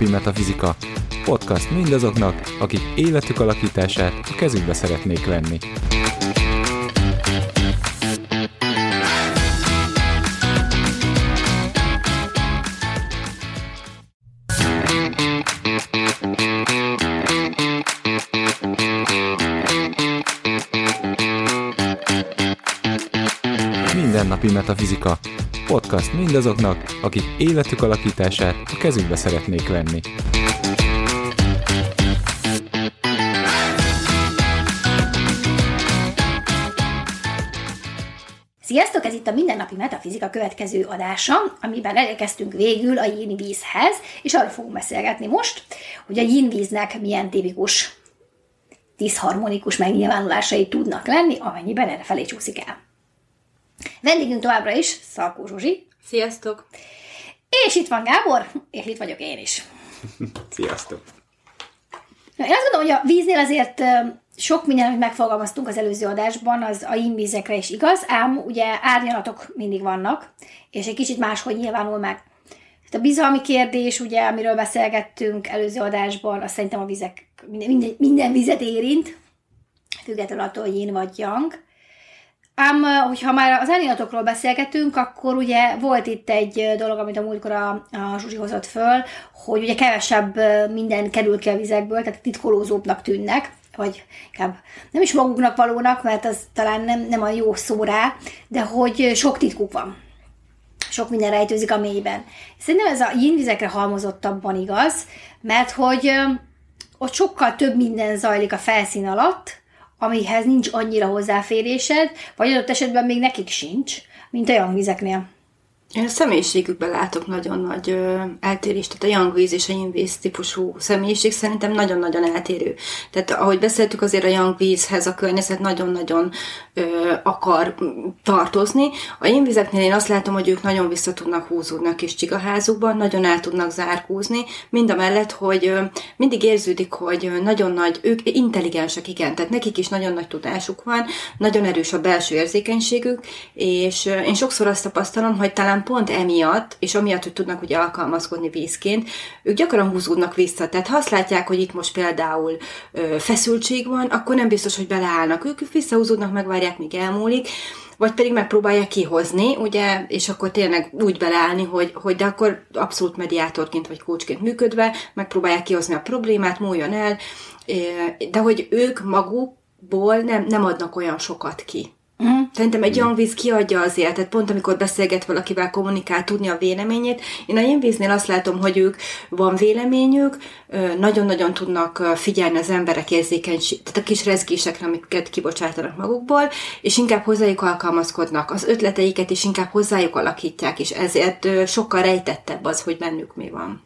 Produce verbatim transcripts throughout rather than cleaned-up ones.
Napi Metafizika. Podcast mindazoknak, akik életük alakítását a kezükbe szeretnék venni. Napi Metafizika. Podcast mindazoknak, akik életük alakítását a kezükbe szeretnék venni. Sziasztok! Ez itt a Mindennapi Metafizika következő adása, amiben elérkeztünk végül a Yin Vízhez, és arról fogunk beszélgetni most, hogy a Yin Víznek milyen tipikus diszharmonikus megnyilvánulásai tudnak lenni, amennyiben errefelé csúszik el. Vendégünk továbbra is Szalkó Zsuzsi. Sziasztok! És itt van Gábor, és itt vagyok én is. Sziasztok! Én azt gondolom, hogy a víznél azért sok minden, amit megfogalmaztunk az előző adásban, az a yin-vízekre is igaz, ám ugye árnyalatok mindig vannak, és egy kicsit máshogy nyilvánul meg. A bizalmi kérdés, ugye, amiről beszélgettünk előző adásban, azt szerintem a vízek minden, minden vizet érint, függetlenül attól, hogy yin vagy yang. Ám, hogyha már az árnyalatokról beszélgetünk, akkor ugye volt itt egy dolog, amit a múltkor a, a Zsuzsi hozott föl, hogy ugye kevesebb minden kerül ki a vizekből, tehát titkolózóbbnak tűnnek, vagy inkább nem is maguknak valónak, mert az talán nem, nem a jó szó rá, de hogy sok titkuk van. Sok minden rejtőzik a mélyben. Szerintem ez a yin-vizekre halmozottabban igaz, mert hogy ott sokkal több minden zajlik a felszín alatt, amihez nincs annyira hozzáférésed, vagy adott esetben még nekik sincs, mint a yang-vízeknél. Én a személyiségükben látok nagyon nagy ö, eltérést, tehát a yang-víz és a yin-víz típusú személyiség szerintem nagyon-nagyon eltérő. Tehát ahogy beszéltük, azért a yang-vízhez a környezet nagyon-nagyon ö, akar tartozni. A yin-vízeknél én azt látom, hogy ők nagyon vissza tudnak húzódni a kis csigaházukban, nagyon el tudnak zárkózni, mind a mellett, hogy ö, mindig érződik, hogy nagyon nagy, ők intelligensek, igen, tehát nekik is nagyon nagy tudásuk van, nagyon erős a belső érzékenységük, és ö, én sokszor azt tapasztalom, hogy talán pont emiatt, és amiatt, hogy tudnak ugye alkalmazkodni vízként, ők gyakran húzódnak vissza. Tehát ha azt látják, hogy itt most például ö, feszültség van, akkor nem biztos, hogy beleállnak. Ők visszahúzódnak, megvárják, míg elmúlik, vagy pedig megpróbálják kihozni, ugye, és akkor tényleg úgy beleállni, hogy, hogy de akkor abszolút mediátorként vagy coachként működve megpróbálják kihozni a problémát, múljon el, de hogy ők magukból nem, nem adnak olyan sokat ki. Mm. Szerintem egy olyan víz kiadja azért, tehát pont amikor beszélget valakivel, kommunikál, tudni a véleményét. Én a ilyen víznél azt látom, hogy ők van véleményük, nagyon-nagyon tudnak figyelni az emberek érzékenység, tehát a kis rezgésekre, amiket kibocsátanak magukból, és inkább hozzájuk alkalmazkodnak. Az ötleteiket is inkább hozzájuk alakítják, és ezért sokkal rejtettebb az, hogy bennük mi van.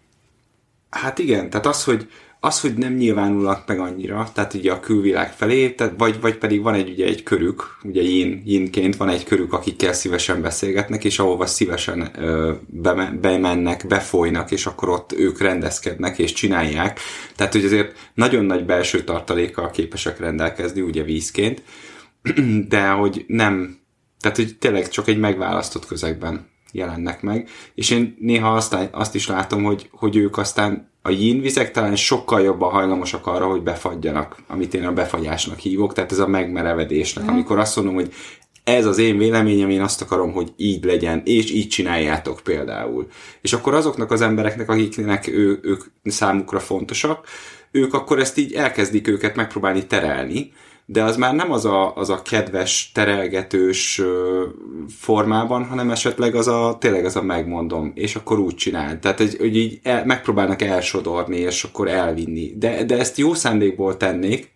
Hát igen, tehát az, hogy Az, hogy nem nyilvánulnak meg annyira, tehát ugye a külvilág felé, tehát vagy, vagy pedig van egy, ugye egy körük, ugye yin, yinként van egy körük, akikkel szívesen beszélgetnek, és ahova szívesen ö, be, bemennek, befolynak, és akkor ott ők rendezkednek, és csinálják. Tehát, hogy azért nagyon nagy belső tartalékkal képesek rendelkezni, ugye vízként, de hogy nem, tehát, hogy tényleg csak egy megválasztott közegben jelennek meg, és én néha aztán, azt is látom, hogy, hogy ők aztán a yin-vizek talán sokkal jobban hajlamosak arra, hogy befagyjanak, amit én a befagyásnak hívok, tehát ez a megmerevedésnek. Mm. Amikor azt mondom, hogy ez az én véleményem, én azt akarom, hogy így legyen, és így csináljátok például. És akkor azoknak az embereknek, akiknek ő, ők számukra fontosak, ők akkor ezt így elkezdik őket megpróbálni terelni, de az már nem az a, az a kedves, terelgetős formában, hanem esetleg az a, tényleg az a megmondom, és akkor úgy csinál. Tehát, hogy így el, megpróbálnak elsodorni, és akkor elvinni. De, de ezt jó szándékból tennék,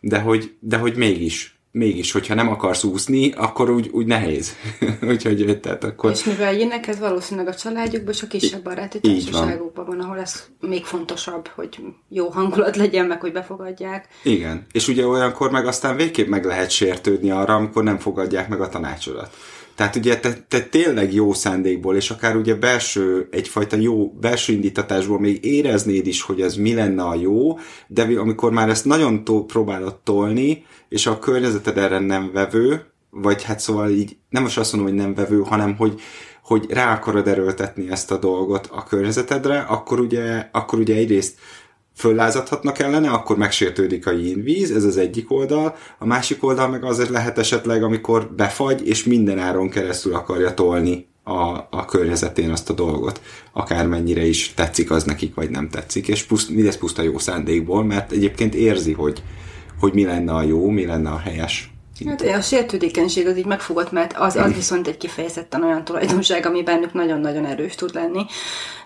de hogy, de hogy mégis, mégis, hogyha nem akarsz úszni, akkor úgy, úgy nehéz. Úgyhogy, tehát akkor... És mivel jönnek, ez valószínűleg a családjukban, és a kisebb baráti társaságokban van. van, ahol ez még fontosabb, hogy jó hangulat legyen, meg hogy befogadják. Igen, és ugye olyankor meg aztán végképp meg lehet sértődni arra, amikor nem fogadják meg a tanácsodat. Tehát ugye te, te tényleg jó szándékból, és akár ugye belső, egyfajta jó belső indítatásból még éreznéd is, hogy ez mi lenne a jó, de amikor már ezt nagyon tó, próbálod tolni, és a környezeted erre nem vevő, vagy hát szóval így, nem most azt mondom, hogy nem vevő, hanem hogy hogy rá akarod erőltetni ezt a dolgot a környezetedre, akkor ugye, akkor ugye egyrészt föllázadhatnak ellene, akkor megsértődik a yin víz, ez az egyik oldal, a másik oldal meg azért lehet esetleg, amikor befagy, és minden áron keresztül akarja tolni a, a környezetén azt a dolgot, akármennyire is tetszik az nekik, vagy nem tetszik, és puszt, mindez puszta jó szándékból, mert egyébként érzi, hogy, hogy mi lenne a jó, mi lenne a helyes. Hát a sértődékenység az így megfogott, mert az, az viszont egy kifejezetten olyan tulajdonság, ami bennük nagyon-nagyon erős tud lenni.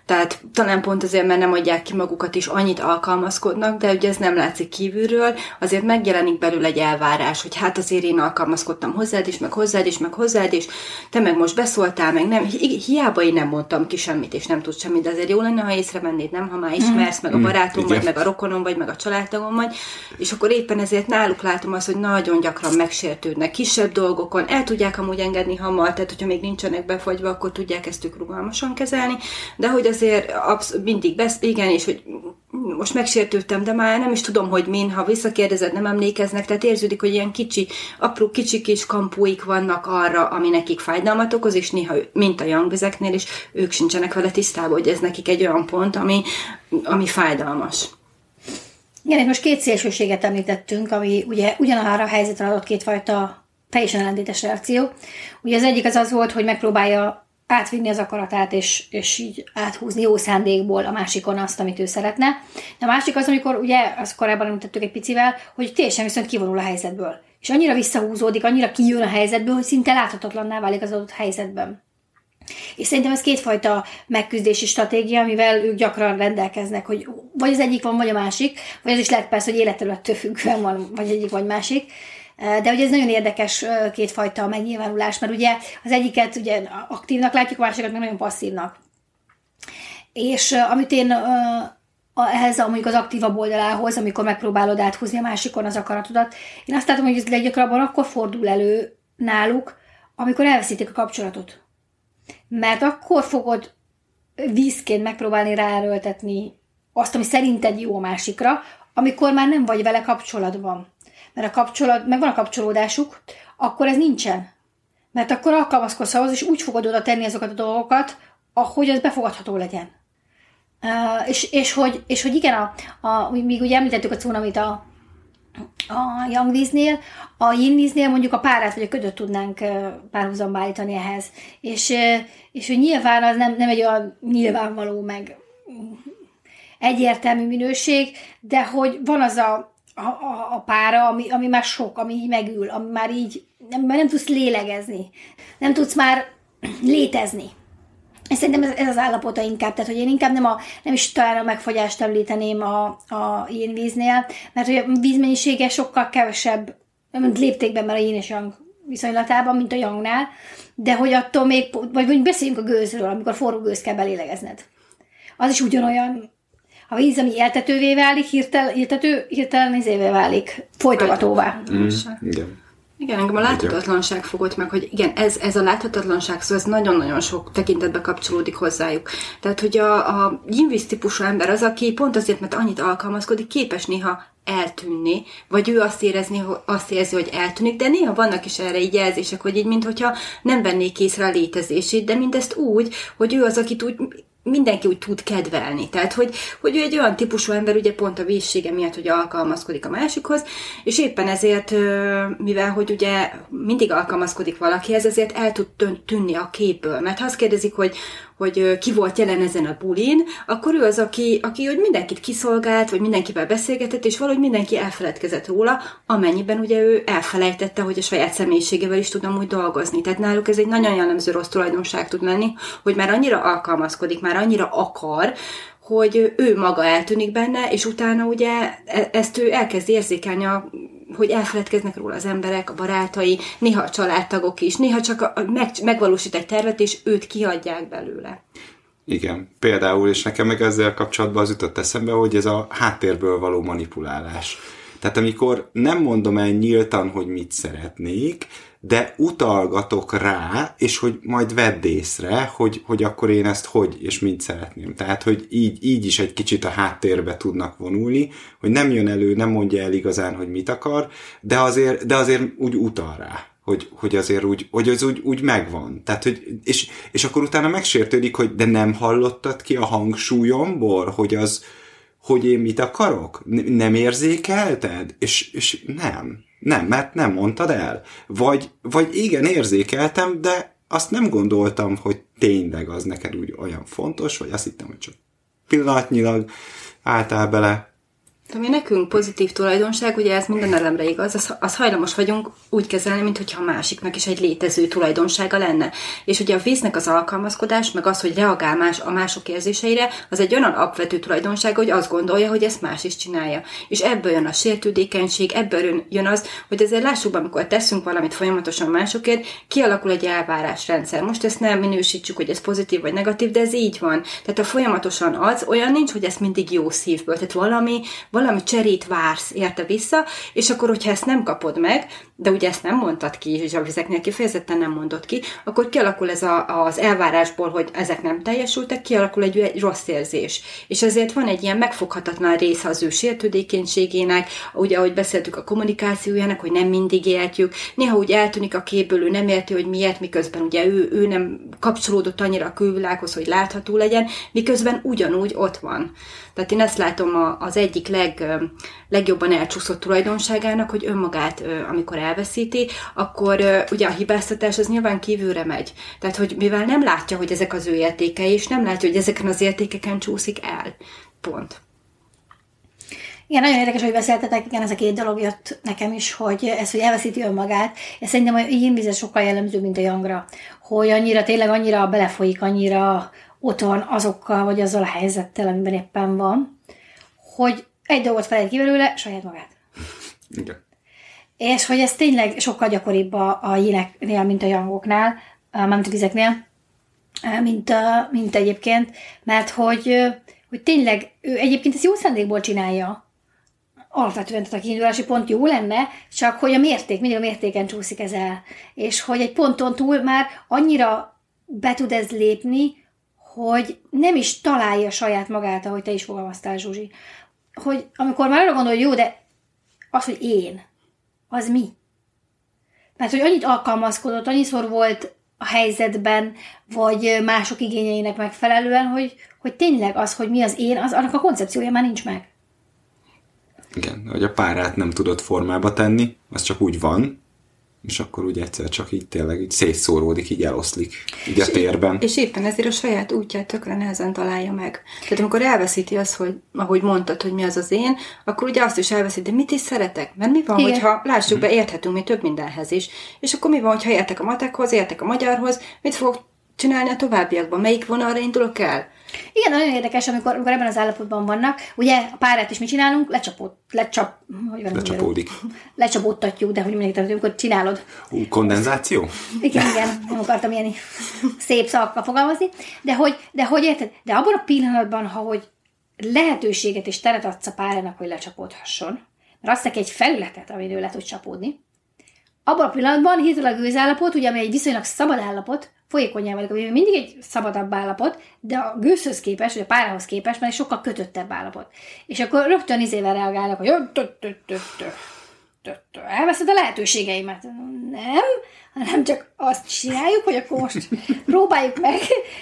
Tehát talán pont azért, mert nem adják ki magukat is, annyit alkalmazkodnak, de ugye ez nem látszik kívülről, azért megjelenik belül egy elvárás, hogy hát azért én alkalmazkodtam hozzád is, meg hozzád is, meg hozzád is, te meg most beszóltál, meg nem, hiába én nem mondtam ki semmit, és nem tud semmit, de azért jó lenne, ha észrevennéd, nem, ha már ismersz, meg a barátom vagy, meg a rokonom vagy, meg a családtagom vagy, és akkor éppen ezért náluk látom azt, hogy nagyon gyakran megsértődnek kisebb dolgokon, el tudják amúgy engedni hamar, tehát hogyha még nincsenek befagyva, akkor tudják ezt ők rugalmasan kezelni, de hogy az azért absz- mindig besz, igen, és hogy most megsértődtem, de már nem is tudom, hogy min, ha visszakérdezed, nem emlékeznek, tehát érződik, hogy ilyen kicsi, apró kicsi kis kampóik vannak arra, ami nekik fájdalmat okoz, és néha, mint a jangvizeknél, és ők sincsenek vele tisztában, hogy ez nekik egy olyan pont, ami, ami fájdalmas. Igen, most két szélsőséget említettünk, ami ugye ugyanarra a helyzetre adott kétfajta teljesen ellentétes reakció. Ugye az egyik az az volt, hogy megpróbálja átvinni az akaratát, és, és így áthúzni jó szándékból a másikon azt, amit ő szeretne. De a másik az, amikor ugye, azt korábban említettük egy picivel, hogy teljesen viszont kivonul a helyzetből. És annyira visszahúzódik, annyira kijön a helyzetből, hogy szinte láthatatlanná válik az adott helyzetben. És szerintem ez kétfajta megküzdési stratégia, amivel ők gyakran rendelkeznek, hogy vagy az egyik van, vagy a másik, vagy az is lehet persze, hogy életterülettől függően van, vagy egyik, vagy másik. De ugye ez nagyon érdekes kétfajta megnyilvánulás, mert ugye az egyiket ugye aktívnak látjuk, a másikat meg nagyon passzívnak. És amit én ehhez mondjuk az aktívabb oldalához, amikor megpróbálod áthúzni a másikon az akaratodat, én azt látom, hogy ez leggyakrabban akkor fordul elő náluk, amikor elveszítik a kapcsolatot. Mert akkor fogod vízként megpróbálni ráerőltetni azt, ami szerinted jó a másikra, amikor már nem vagy vele kapcsolatban. Mert a kapcsolat, meg van a kapcsolódásuk, akkor ez nincsen. Mert akkor alkalmazkodsz ahhoz, és úgy fogod oda tenni azokat a dolgokat, ahogy az befogadható legyen. Uh, és, és, hogy, és hogy igen, a, a, míg ugye említettük a cunamit a, a yang víznél, a yin víznél mondjuk a párát vagy a ködöt tudnánk párhuzamba állítani ehhez. És, és hogy nyilván az nem, nem egy olyan nyilvánvaló, meg egyértelmű minőség, de hogy van az a A, a, a pára, ami, ami már sok, ami így megül, ami már így nem, már nem tudsz lélegezni, nem tudsz már létezni. És szerintem ez, ez az állapota inkább, tehát hogy én inkább nem, a, nem is talán a megfogyást említeném a, a yin víznél, mert hogy a vízmennyisége sokkal kevesebb, nem léptékben már a yin és yang viszonylatában, mint a yangnál, de hogy attól még, vagy, vagy beszéljünk a gőzről, amikor forró gőz kell belélegezned. Az is ugyanolyan. A víz, ami éltetővé válik, hirtelen, éltető, hirtelen izévé válik, folytogatóvá. Mm, igen. Igen, engem a láthatatlanság fogott meg, hogy igen, ez, ez a láthatatlanság, szóval ez nagyon-nagyon sok tekintetbe kapcsolódik hozzájuk. Tehát, hogy a, a yin víz típusú ember az, aki pont azért, mert annyit alkalmazkodik, képes néha eltűnni, vagy ő azt érezni, azt érzi, hogy eltűnik, de néha vannak is erre így jelzések, hogy így, mintha nem vennék észre a létezését, de mindezt úgy, hogy ő az, akit úgy mindenki úgy tud kedvelni. Tehát, hogy, hogy ő egy olyan típusú ember, ugye pont a vízsége miatt, hogy alkalmazkodik a másikhoz, és éppen ezért, mivel, hogy ugye mindig alkalmazkodik valakihez, ezért el tud tűnni a képből. Mert ha azt kérdezik, hogy, hogy ki volt jelen ezen a bulin, akkor ő az, aki, aki hogy mindenkit kiszolgált, vagy mindenkivel beszélgetett, és valahogy mindenki elfeledkezett róla, amennyiben ugye ő elfelejtette, hogy a saját személyiségével is tudom úgy dolgozni. Tehát náluk ez egy nagyon jellemző rossz tulajdonság tud lenni, hogy már annyira alkalmazkodik, már annyira akar, hogy ő maga eltűnik benne, és utána ugye ezt ő elkezdi érzékelni, a, hogy elfeledkeznek róla az emberek, a barátai, néha a családtagok is, néha csak a, meg, megvalósít egy tervet, és őt kihagyják belőle. Igen, például, és nekem meg ezzel kapcsolatban az jutott eszembe, hogy ez a háttérből való manipulálás. Tehát amikor nem mondom el nyíltan, hogy mit szeretnék, de utalgatok rá, és hogy majd vedd észre, hogy, hogy akkor én ezt hogy, és mint szeretném. Tehát, hogy így, így is egy kicsit a háttérbe tudnak vonulni, hogy nem jön elő, nem mondja el igazán, hogy mit akar, de azért, de azért úgy utal rá, hogy, hogy azért úgy, hogy az úgy, úgy megvan. Tehát, hogy, és, és akkor utána megsértődik, hogy de nem hallottad ki a hangsúlyomból, hogy az, hogy én mit akarok? Nem érzékelted? És, és nem. Nem, mert nem mondtad el. Vagy, vagy igen, érzékeltem, de azt nem gondoltam, hogy tényleg az neked úgy olyan fontos, vagy azt hittem, hogy csak pillanatnyilag álltál bele. Ami nekünk pozitív tulajdonság, ugye ez minden elemre igaz, az, az hajlamos vagyunk úgy kezelni, mintha a másiknak is egy létező tulajdonsága lenne. És ugye a víznek az alkalmazkodás, meg az, hogy reagál más a mások érzéseire, az egy olyan alapvető tulajdonság, hogy azt gondolja, hogy ezt más is csinálja. És ebből jön a sértődékenység, ebből jön az, hogy azért lássuk be, amikor teszünk valamit folyamatosan másokért, kialakul egy elvárásrendszer. Most ezt nem minősítsük, hogy ez pozitív vagy negatív, de ez így van. Tehát a folyamatosan az, olyan nincs, hogy ezt mindig jó szívből. Tehát valami, valami valami cserét vársz, érte vissza, és akkor, hogyha ezt nem kapod meg, de ugye ezt nem mondtad ki, és a vizeknél kifejezetten nem mondod ki, akkor kialakul ez a, az elvárásból, hogy ezek nem teljesültek, kialakul egy, egy rossz érzés. És ezért van egy ilyen megfoghatatlan része az ő sértődékenységének, ugye, ahogy beszéltük a kommunikációjának, hogy nem mindig értjük, néha úgy eltűnik a képből, ő nem érti, hogy miért, miközben ugye ő, ő nem kapcsolódott annyira a külvilághoz, hogy látható legyen, miközben ugyanúgy ott van. Tehát én ezt látom a, az egyik leg, legjobban elcsúszott tulajdonságának, hogy önmagát, amikor elveszíti, akkor ugye a hibáztatás az nyilván kívülre megy. Tehát, hogy mivel nem látja, hogy ezek az ő értékei, és nem látja, hogy ezeken az értékeken csúszik el. Pont. Igen, nagyon érdekes, hogy beszéltetek, igen, ez a két dolog jött nekem is, hogy ez, hogy elveszíti önmagát, és szerintem a yin vízre sokkal jellemző, mint a yangra, hogy annyira, tényleg annyira belefolyik, annyira ott van azokkal, vagy azzal a helyzettel, amiben éppen van, hogy egy dolgot felejt ki belőle, saját magát. Igen. És hogy ez tényleg sokkal gyakoribb a, a jineknél, mint a jangoknál, mármint a vizeknél, mint, mint egyébként, mert hogy, hogy tényleg, ő egyébként ezt jó szándékból csinálja, alapvetően, tehát a kiindulási pont jó lenne, csak hogy a mérték, mindig a mértéken csúszik ez el. És hogy egy ponton túl már annyira be tud ez lépni, hogy nem is találja saját magát, ahogy te is fogalmaztál, Zsuzsi. Hogy amikor már arra gondol, hogy jó, de az, hogy én, az mi? Mert hogy annyit alkalmazkodott, annyiszor volt a helyzetben, vagy mások igényeinek megfelelően, hogy, hogy tényleg az, hogy mi az én, az, annak a koncepciója már nincs meg. Igen, hogy a párát nem tudod formába tenni, az csak úgy van, és akkor úgy egyszer csak így tényleg így szétszóródik, így eloszlik így a térben. És éppen ezért a saját útját tökre nehezen találja meg. Tehát amikor elveszíti azt, hogy ahogy mondtad, hogy mi az az én, akkor ugye azt is elveszíti, de mit is szeretek? Mert mi van, igen, hogyha lássuk be, érthetünk mi több mindenhez is. És akkor mi van, hogyha értek a matekhoz, értek a magyarhoz, mit fogok csinálni a továbbiakban? Melyik vonalra indulok el? Igen, nagyon érdekes, amikor, amikor ebben az állapotban vannak. Ugye a párát is mi csinálunk, lecsapod, lecsap, hogy van, lecsapódik. Lecsapódtatjuk, de hogy mindig, tehát, amikor csinálod. Ú, kondenzáció? Igen, igen, nem akartam ilyen szép szavakkal fogalmazni. De hogy, de hogy érted? De abban a pillanatban, ha hogy lehetőséget és teret adsz a párának, hogy lecsapódhasson, mert azt neki egy felületet, amin ő le tud csapódni, abban a pillanatban hirtelen a gőzállapot, ugye, ami egy viszonylag szabad állapot, folyékonyá válik, ami mindig egy szabadabb állapot, de a gőzhöz képest, vagy a párához képest már egy sokkal kötöttebb állapot. És akkor rögtön izével reagálnak, hogy elveszed a lehetőségeimet. Nem, hanem csak azt csináljuk, hogy akkor most próbáljuk meg,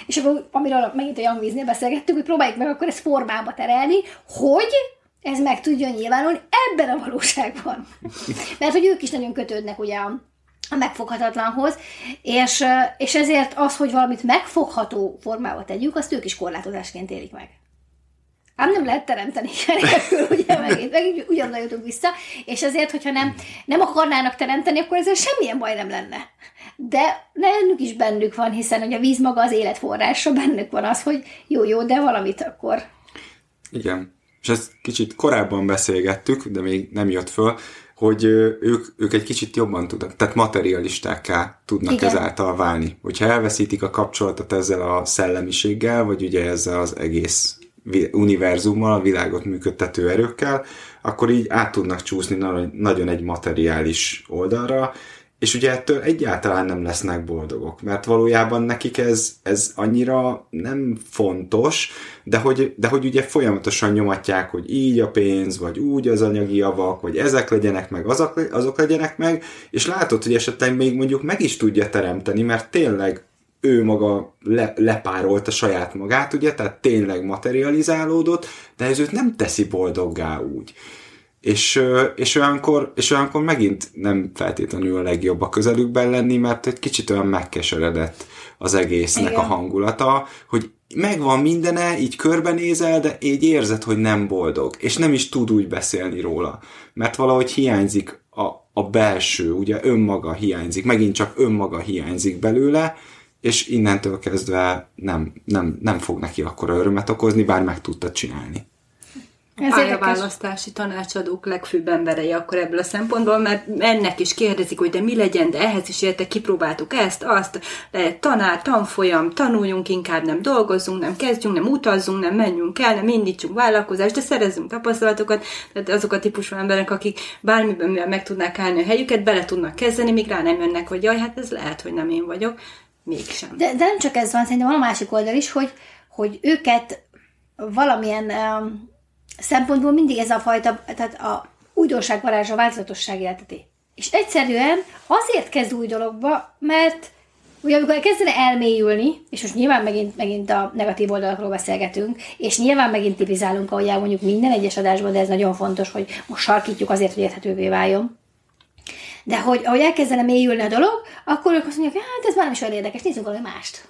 és akkor, amiről megint a yang víznél beszélgettünk, hogy próbáljuk meg akkor ezt formába terelni, hogy ez meg tudjon nyilvánulni ebben a valóságban. Mert hogy ők is nagyon kötődnek ugye a a megfoghatatlanhoz, és, és ezért az, hogy valamit megfogható formába tegyük, azt ők is korlátozásként élik meg. Ám nem lehet teremteni, nélkül, ugye megint, megint ugyanúgy jutunk vissza, és ezért, hogyha nem, nem akarnának teremteni, akkor ezzel semmilyen baj nem lenne. De nálunk is bennük van, hiszen hogy a víz maga az életforrása, bennük van az, hogy jó-jó, de valamit akkor. Igen. És ezt kicsit korábban beszélgettük, de még nem jött föl, hogy ők, ők egy kicsit jobban tudnak, tehát materialistákká tudnak, igen, ezáltal válni. Hogyha elveszítik a kapcsolatot ezzel a szellemiséggel, vagy ugye ezzel az egész univerzummal, a világot működtető erőkkel, akkor így át tudnak csúszni nagyon egy materiális oldalra, És ugye ettől egyáltalán nem lesznek boldogok, mert valójában nekik ez, ez annyira nem fontos, de hogy, de hogy ugye folyamatosan nyomatják, hogy így a pénz, vagy úgy az anyagi javak, vagy ezek legyenek meg, azok, azok legyenek meg, és látod, hogy esetleg még mondjuk meg is tudja teremteni, mert tényleg ő maga le, lepárolta saját magát, ugye, tehát tényleg materializálódott, de ez őt nem teszi boldoggá úgy. És, és, olyankor, és olyankor megint nem feltétlenül a legjobb a közelükben lenni, mert egy kicsit olyan megkeseredett az egésznek igen. a hangulata, hogy megvan mindene, így körbenézel, de így érzed, hogy nem boldog, és nem is tud úgy beszélni róla, mert valahogy hiányzik a, a belső, ugye önmaga hiányzik, megint csak önmaga hiányzik belőle, és innentől kezdve nem, nem, nem fog neki akkora örömet okozni, bár meg tudtad csinálni. Ez pályaválasztási tanácsadók legfőbb emberei akkor ebből a szempontból, mert ennek is kérdezik, hogy de mi legyen, de ehhez is értek, kipróbáltuk ezt, azt, tanár, tanfolyam, tanuljunk inkább, nem dolgozzunk, nem kezdjünk, nem utazzunk, nem menjünk el, nem indítsunk vállalkozást, de szerezzünk tapasztalatokat, tehát azok a típusú emberek, akik bármiben mivel meg tudnák állni a helyüket, bele tudnak kezdeni, míg rá nem jönnek, hogy jaj, hát ez lehet, hogy nem én vagyok, mégsem. De, de nem csak ez van, szerintem van a másik oldal is, hogy, hogy őket valamilyen um... szempontból mindig ez a fajta, tehát a újdonság varázsa, a változatosság életeti. És egyszerűen azért kezd új dologba, mert ugye amikor kezdene elmélyülni, és most nyilván megint, megint a negatív oldalakról beszélgetünk, és nyilván megint tipizálunk, ahogy elmondjuk minden egyes adásban, de ez nagyon fontos, hogy most sarkítjuk azért, hogy érthetővé váljon. De hogy ahogy elkezdene mélyülni a dolog, akkor ők azt mondják, hát ez már nem is olyan érdekes, nézzünk valami mást.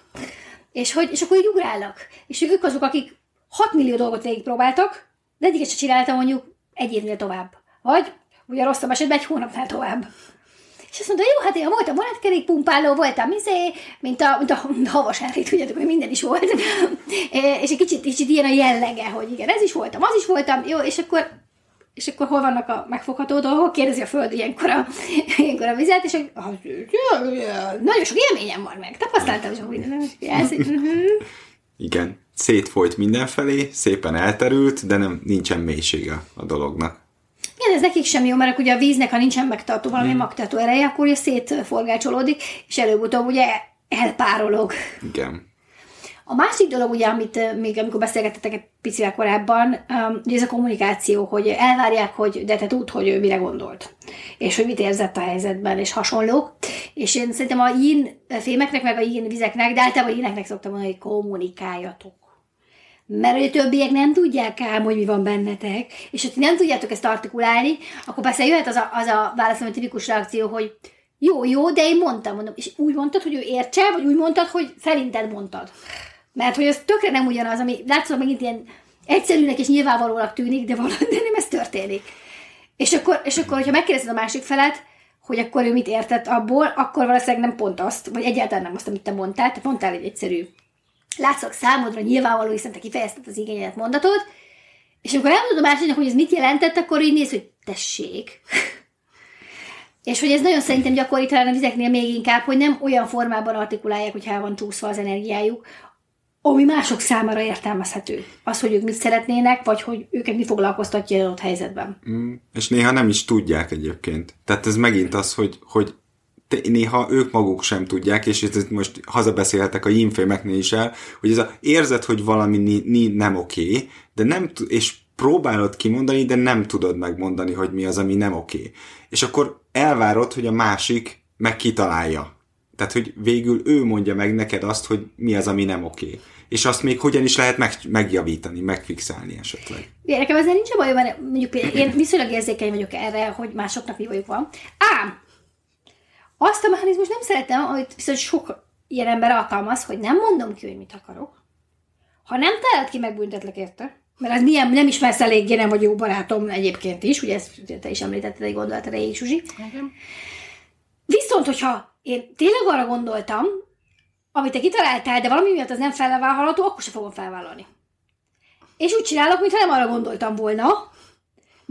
És, hogy, és akkor így ugrálnak. És ők azok, akik hat millió dolgot végigpróbáltak, de egyiket se csináltam mondjuk egy évnél tovább. Vagy, ugye rosszabb esetben egy hónapnál tovább. És azt mondta, jó, hát én voltam vonatkerékpumpáló, voltam izé, mint a, mint a, mint a havas elrét, tudjátok, hogy minden is volt. És egy kicsit, kicsit ilyen a jellege, hogy igen, ez is voltam, az is voltam, jó, és akkor, és akkor hol vannak a megfogható dolgok? Kérdezi a Föld ilyenkor a, ilyenkor a vizet, és hogy ah, yeah, yeah. nagyon sok élményem van meg, tapasztaltam sok mindent. Igen. Szétfolyt mindenfelé, szépen elterült, de nem, nincsen mélysége a dolognak. Igen, ez nekik sem jó, mert ugye a víznek, ha nincsen megtartó, valami hmm. magtartó ereje, akkor ugye szétforgácsolódik, és előbb-utóbb ugye elpárolog. Igen. A másik dolog ugye, amit még amikor beszélgettetek egy picivel korábban, ugye ez a kommunikáció, hogy elvárják, hogy de te tud, hogy ő mire gondolt, és hogy mit érzett a helyzetben, és hasonlók. És én szerintem a yin fémeknek, meg a yin vizeknek, de általában a yineknek szoktam mondani, hogy kommunikáljatok. Mert a többiek nem tudják ám, hogy mi van bennetek, és ha ti nem tudjátok ezt artikulálni, akkor persze jöhet az a, az a válaszom, a tipikus reakció, hogy jó, jó, de én mondtam, mondom, és úgy mondtad, hogy ő értse, vagy úgy mondtad, hogy szerinted mondtad. Mert hogy ez tökre nem ugyanaz, ami látszólag megint ilyen egyszerűnek és nyilvánvalónak tűnik, de, valami, de nem ez történik. És akkor, és akkor, hogyha megkérdezed a másik felet, hogy akkor ő mit értett abból, akkor valószínűleg nem pont azt, vagy egyáltalán nem azt, amit te mondtál, te mondtál egy egyszerű. Látszak számodra nyilvánvaló, hiszen te kifejezted az igényedet, mondatod, és amikor elmondod a másiknak, hogy ez mit jelentett, akkor így néz, hogy tessék. És hogy ez nagyon szerintem gyakori, talán a vizeknél még inkább, hogy nem olyan formában artikulálják, hogy el van csúszva az energiájuk, ami mások számára értelmezhető. Az, hogy ők mit szeretnének, vagy hogy őket mi foglalkoztatja adott helyzetben. Mm, és néha nem is tudják egyébként. Tehát ez megint az, hogy, hogy néha ők maguk sem tudják, és itt most hazabeszélhetek a yin-fémeknél is el, hogy ez a érzed, hogy valami ni, ni nem oké, de nem t- és próbálod kimondani, de nem tudod megmondani, hogy mi az, ami nem oké. És akkor elvárod, hogy a másik meg kitalálja. Tehát, hogy végül ő mondja meg neked azt, hogy mi az, ami nem oké. És azt még hogyan is lehet meg, megjavítani, megfixálni esetleg. Ja, nekem ezzel nincs a baj, mert mondjuk én viszonylag érzékeny vagyok erre, hogy másoknak mi bajuk van. Ám! Azt a mechanizmust nem szeretem, amit viszont sok ilyen ember alkalmaz, hogy nem mondom ki, hogy mit akarok. Ha nem találod ki, megbüntetlek érte. Mert az milyen, nem ismersz eléggé, nem vagy jó barátom egyébként is, ugye ezt te is említetted egy gondolat erejéig, Zsuzsi. Igen. Viszont, hogyha én tényleg arra gondoltam, amit te kitaláltál, de valami miatt az nem felvállalható, akkor se fogom felvállalni. És úgy csinálok, mintha nem arra gondoltam volna,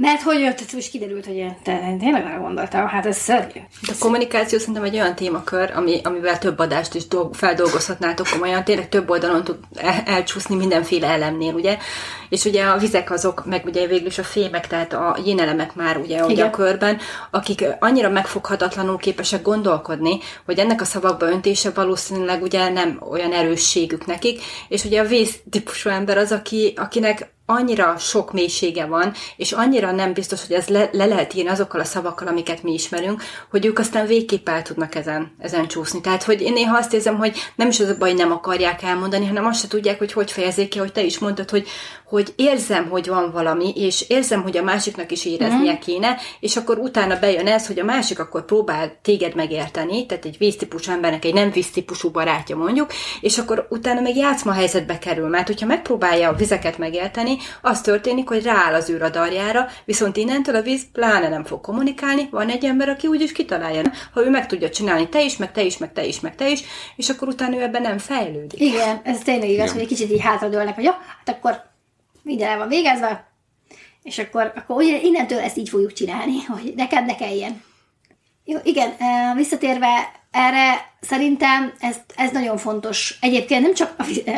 Mert hogy most kiderült, hogy te tényleg arra gondoltál, hát ez szörnyű. A kommunikáció szerintem egy olyan témakör, ami, amivel több adást is dolg, feldolgozhatnátok komolyan, tényleg több oldalon tud el, elcsúszni mindenféle elemnél, ugye? És ugye a vizek azok, meg ugye végül is a fémek, tehát a yin elemek már ugye, ugye a körben, akik annyira megfoghatatlanul képesek gondolkodni, hogy ennek a szavakba öntése valószínűleg ugye nem olyan erősségük nekik, és ugye a víz típusú ember az, aki, akinek annyira sok mélysége van, és annyira nem biztos, hogy ez le, le lehet írni azokkal a szavakkal, amiket mi ismerünk, hogy ők aztán végképp el tudnak ezen, ezen csúszni. Tehát, hogy én néha azt érzem, hogy nem is az a baj, nem akarják elmondani, hanem azt se tudják, hogy hogy fejezzék ki, hogy te is mondtad, hogy, hogy érzem, hogy van valami, és érzem, hogy a másiknak is éreznie mm. kéne, és akkor utána bejön ez, hogy a másik akkor próbál téged megérteni, tehát egy víztípusú embernek egy nem víztípusú barátja mondjuk, és akkor utána meg játszma helyzetbe kerül, mert hogyha megpróbálja a vizeket megérteni, az történik, hogy rááll az űr radarjára, viszont innentől a víz pláne nem fog kommunikálni, van egy ember, aki úgyis kitalálja, ha ő meg tudja csinálni, te is, meg te is, meg te is, meg te is, és akkor utána ő ebben nem fejlődik. Igen, ez tényleg igaz, ja. Hogy egy kicsit így hátradőlnek, hogy jó, hát akkor mindjárt el van végezve, és akkor, akkor innentől ezt így fogjuk csinálni, hogy neked ne kelljen. Jó, igen, visszatérve erre, szerintem ez, ez nagyon fontos. Egyébként nem csak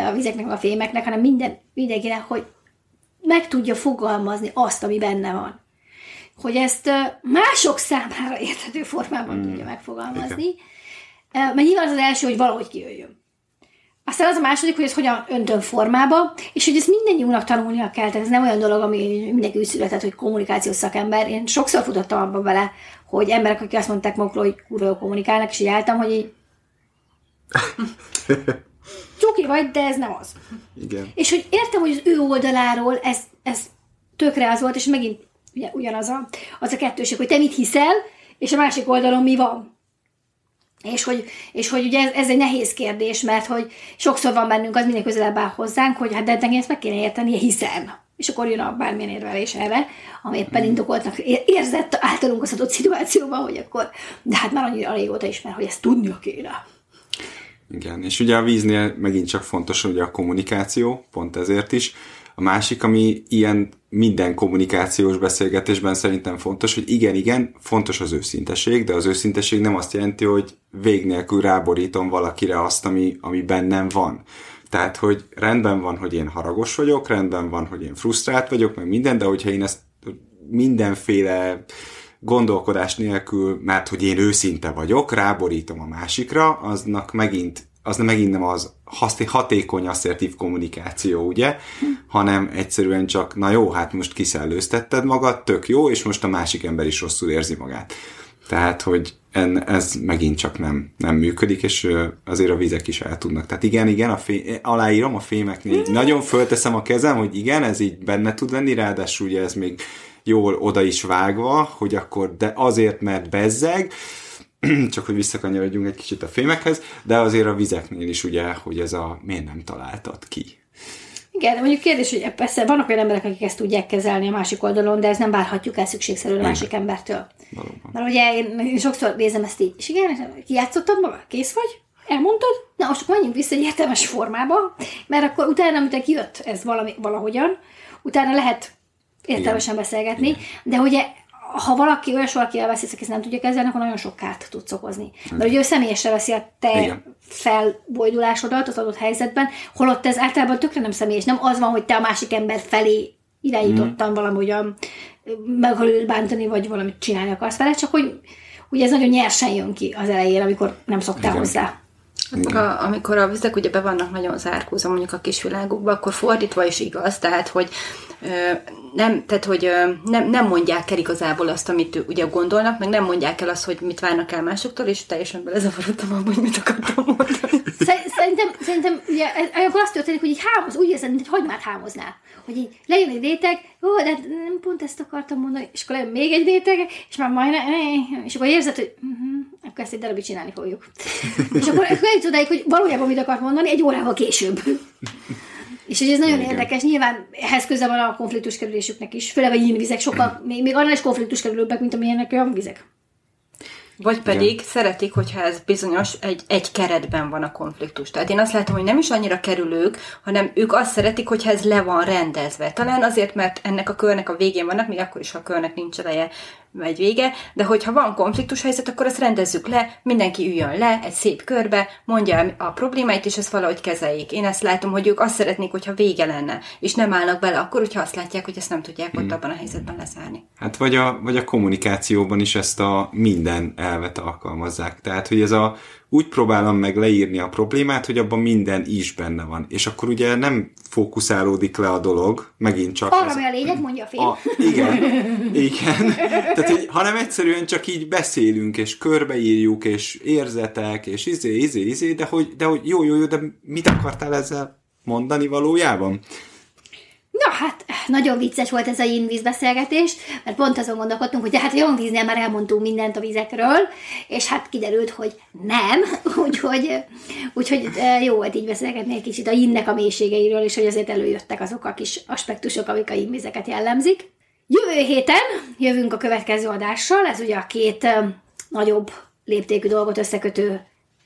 a vizeknek, a fémeknek, hanem minden, mindenkinek, hogy meg tudja fogalmazni azt, ami benne van. Hogy ezt mások számára érthető formában mm. tudja megfogalmazni. Igen. Mert nyilván az az első, hogy valahogy kijöjjön. Aztán az a második, hogy ezt hogyan öntön formába, és hogy ezt mindennyiunknak tanulnia kell, tehát ez nem olyan dolog, ami mindenki úgy született, hogy kommunikációs szakember. Én sokszor futottam abba bele, hogy emberek, akik azt mondták magukról, hogy kurva jól kommunikálnak, és így álltam, hogy így... Csuki vagy, de ez nem az. Igen. És hogy értem, hogy az ő oldaláról ez, ez tökre az volt, és megint ugye, ugyanaz a, az a kettőség, hogy te mit hiszel, és a másik oldalon mi van. És hogy, és hogy ugye ez, ez egy nehéz kérdés, mert hogy sokszor van bennünk, az minél közelebb áll hozzánk, hogy hát de engem ezt meg kéne érteni, hiszen. És akkor jön a bármilyen érvelés erre, ami éppen indokoltnak érzett általunk az adott szituációban, hogy akkor, de hát már annyira régóta ismer, hogy ezt tudnia kéne. Igen, és ugye a víznél megint csak fontos ugye a kommunikáció, pont ezért is. A másik, ami ilyen minden kommunikációs beszélgetésben szerintem fontos, hogy igen, igen, fontos az őszinteség, de az őszinteség nem azt jelenti, hogy vég nélkül ráborítom valakire azt, ami, ami bennem van. Tehát, hogy rendben van, hogy én haragos vagyok, rendben van, hogy én frusztrált vagyok, meg minden, de hogyha én ezt mindenféle... gondolkodás nélkül, mert hogy én őszinte vagyok, ráborítom a másikra, aznak megint, az megint nem az hatékony, asszertív kommunikáció, ugye? Hm. Hanem egyszerűen csak, na jó, hát most kiszellőztetted magad, tök jó, és most a másik ember is rosszul érzi magát. Tehát, hogy en, ez megint csak nem, nem működik, és azért a vizek is el tudnak. Tehát igen, igen, a fé, aláírom a fémeknél, hm. nagyon fölteszem a kezem, hogy igen, ez így benne tud lenni, ráadásul ugye ez még jól oda is vágva, hogy akkor de azért, mert bezzeg, csak hogy visszakanyarodjunk egy kicsit a fémekhez, de azért a vizeknél is ugye, hogy ez a miért nem találtad ki. Igen, mondjuk kérdés, hogy persze vannak olyan emberek, akik ezt tudják kezelni a másik oldalon, de ez nem várhatjuk el szükségszerűen a másik embertől. Valóban. Mert ugye én, én sokszor nézem ezt így, és igen, kijátszottad magad? Kész vagy? Elmondtad? Na, most mondjunk vissza egy értelmes formába, mert akkor utána, amikor kijött ez valami, valahogyan, utána lehet értelmesen beszélgetni, igen. De ugye, ha valaki olyas valakivel beszélsz, aki nem tudja kezelni, akkor nagyon sok kárt tudsz okozni. Mert ugye ő személyesre veszi a te igen. felbojdulásodat az adott helyzetben, holott ez általában tökre nem személyes. Nem az van, hogy te a másik ember felé irányítottan mm. valamogyan meg akarod bántani, vagy valamit csinálni akarsz vele, csak hogy ugye ez nagyon nyersen jön ki az elején, amikor nem szoktál igen. hozzá. A, amikor a vizek ugye be vannak nagyon zárkózva mondjuk a kisvilágukba, akkor fordítva is igaz, tehát hogy ö, nem, tehát, hogy ö, nem, nem mondják el igazából azt, amit ugye gondolnak, meg nem mondják el azt, hogy mit várnak el másoktól, és teljesen belezavarodtam abban, hogy mit akartam mondani. Szerintem, szerintem ugye, akkor azt történik, hogy így hámoz, úgy érzed, mint egy hagymát hámoznál. Hogy így lejön egy réteg, ó, de nem pont ezt akartam mondani, és akkor lejön még egy réteg, és már majdnem, és akkor érzed, hogy uh-huh, akkor ezt egy darabig csinálni fogjuk. És akkor eljutsz odáig, hogy valójában mit akart mondani, egy órával később. És hogy ez nagyon igen. érdekes, nyilván ehhez köze van a konfliktuskerülésüknek is, főleg a yin vizek sokkal, még, még annál is konfliktuskerülőbbek, mint amilyenek olyan vizek. Vagy pedig igen. szeretik, hogyha ez bizonyos, egy, egy keretben van a konfliktus. Tehát én azt látom, hogy nem is annyira kerülők, hanem ők azt szeretik, hogyha ez le van rendezve. Talán azért, mert ennek a körnek a végén vannak, még akkor is, ha a körnek nincs eleje, vagy vége, de hogyha van konfliktus helyzet, akkor ezt rendezzük le, mindenki üljön le egy szép körbe, mondja a problémáit, és ezt valahogy kezeljék. Én ezt látom, hogy ők azt szeretnék, hogyha vége lenne, és nem állnak bele akkor, hogyha azt látják, hogy ezt nem tudják ott mm. abban a helyzetben lezárni. Hát vagy a, vagy a kommunikációban is ezt a minden elvet alkalmazzák. Tehát, hogy ez a úgy próbálom meg leírni a problémát, hogy abban minden is benne van. És akkor ugye nem fókuszálódik le a dolog, megint csak... Arra, ami a lényeg, mondja a film. A, igen, igen. Tehát, hogy, hanem egyszerűen csak így beszélünk, és körbeírjuk, és érzetek, és izé, izé, izé, de hogy, de hogy jó, jó, jó, de mit akartál ezzel mondani valójában? Na hát, nagyon vicces volt ez a Yin Víz beszélgetés, mert pont azon gondolkodtunk, hogy hát a Yin Víznél már elmondtunk mindent a vizekről, és hát kiderült, hogy nem, úgyhogy, úgyhogy jó volt így beszélgetni egy kicsit a Yinnek a mélységeiről, és hogy azért előjöttek azok a kis aspektusok, amik a Yin Vízeket jellemzik. Jövő héten jövünk a következő adással, ez ugye a két nagyobb léptékű dolgot összekötő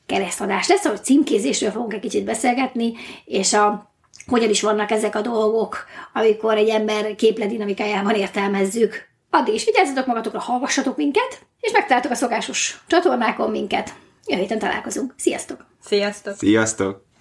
keresztadás lesz, ahogy címkézésről fogunk egy kicsit beszélgetni, és a hogyan is vannak ezek a dolgok, amikor egy ember képletdinamikájában értelmezzük. Addig is vigyázzatok magatokra, hallgassatok minket, és megtaláltok a szokásos csatornákon minket. Jövő héten találkozunk. Sziasztok! Sziasztok! Sziasztok!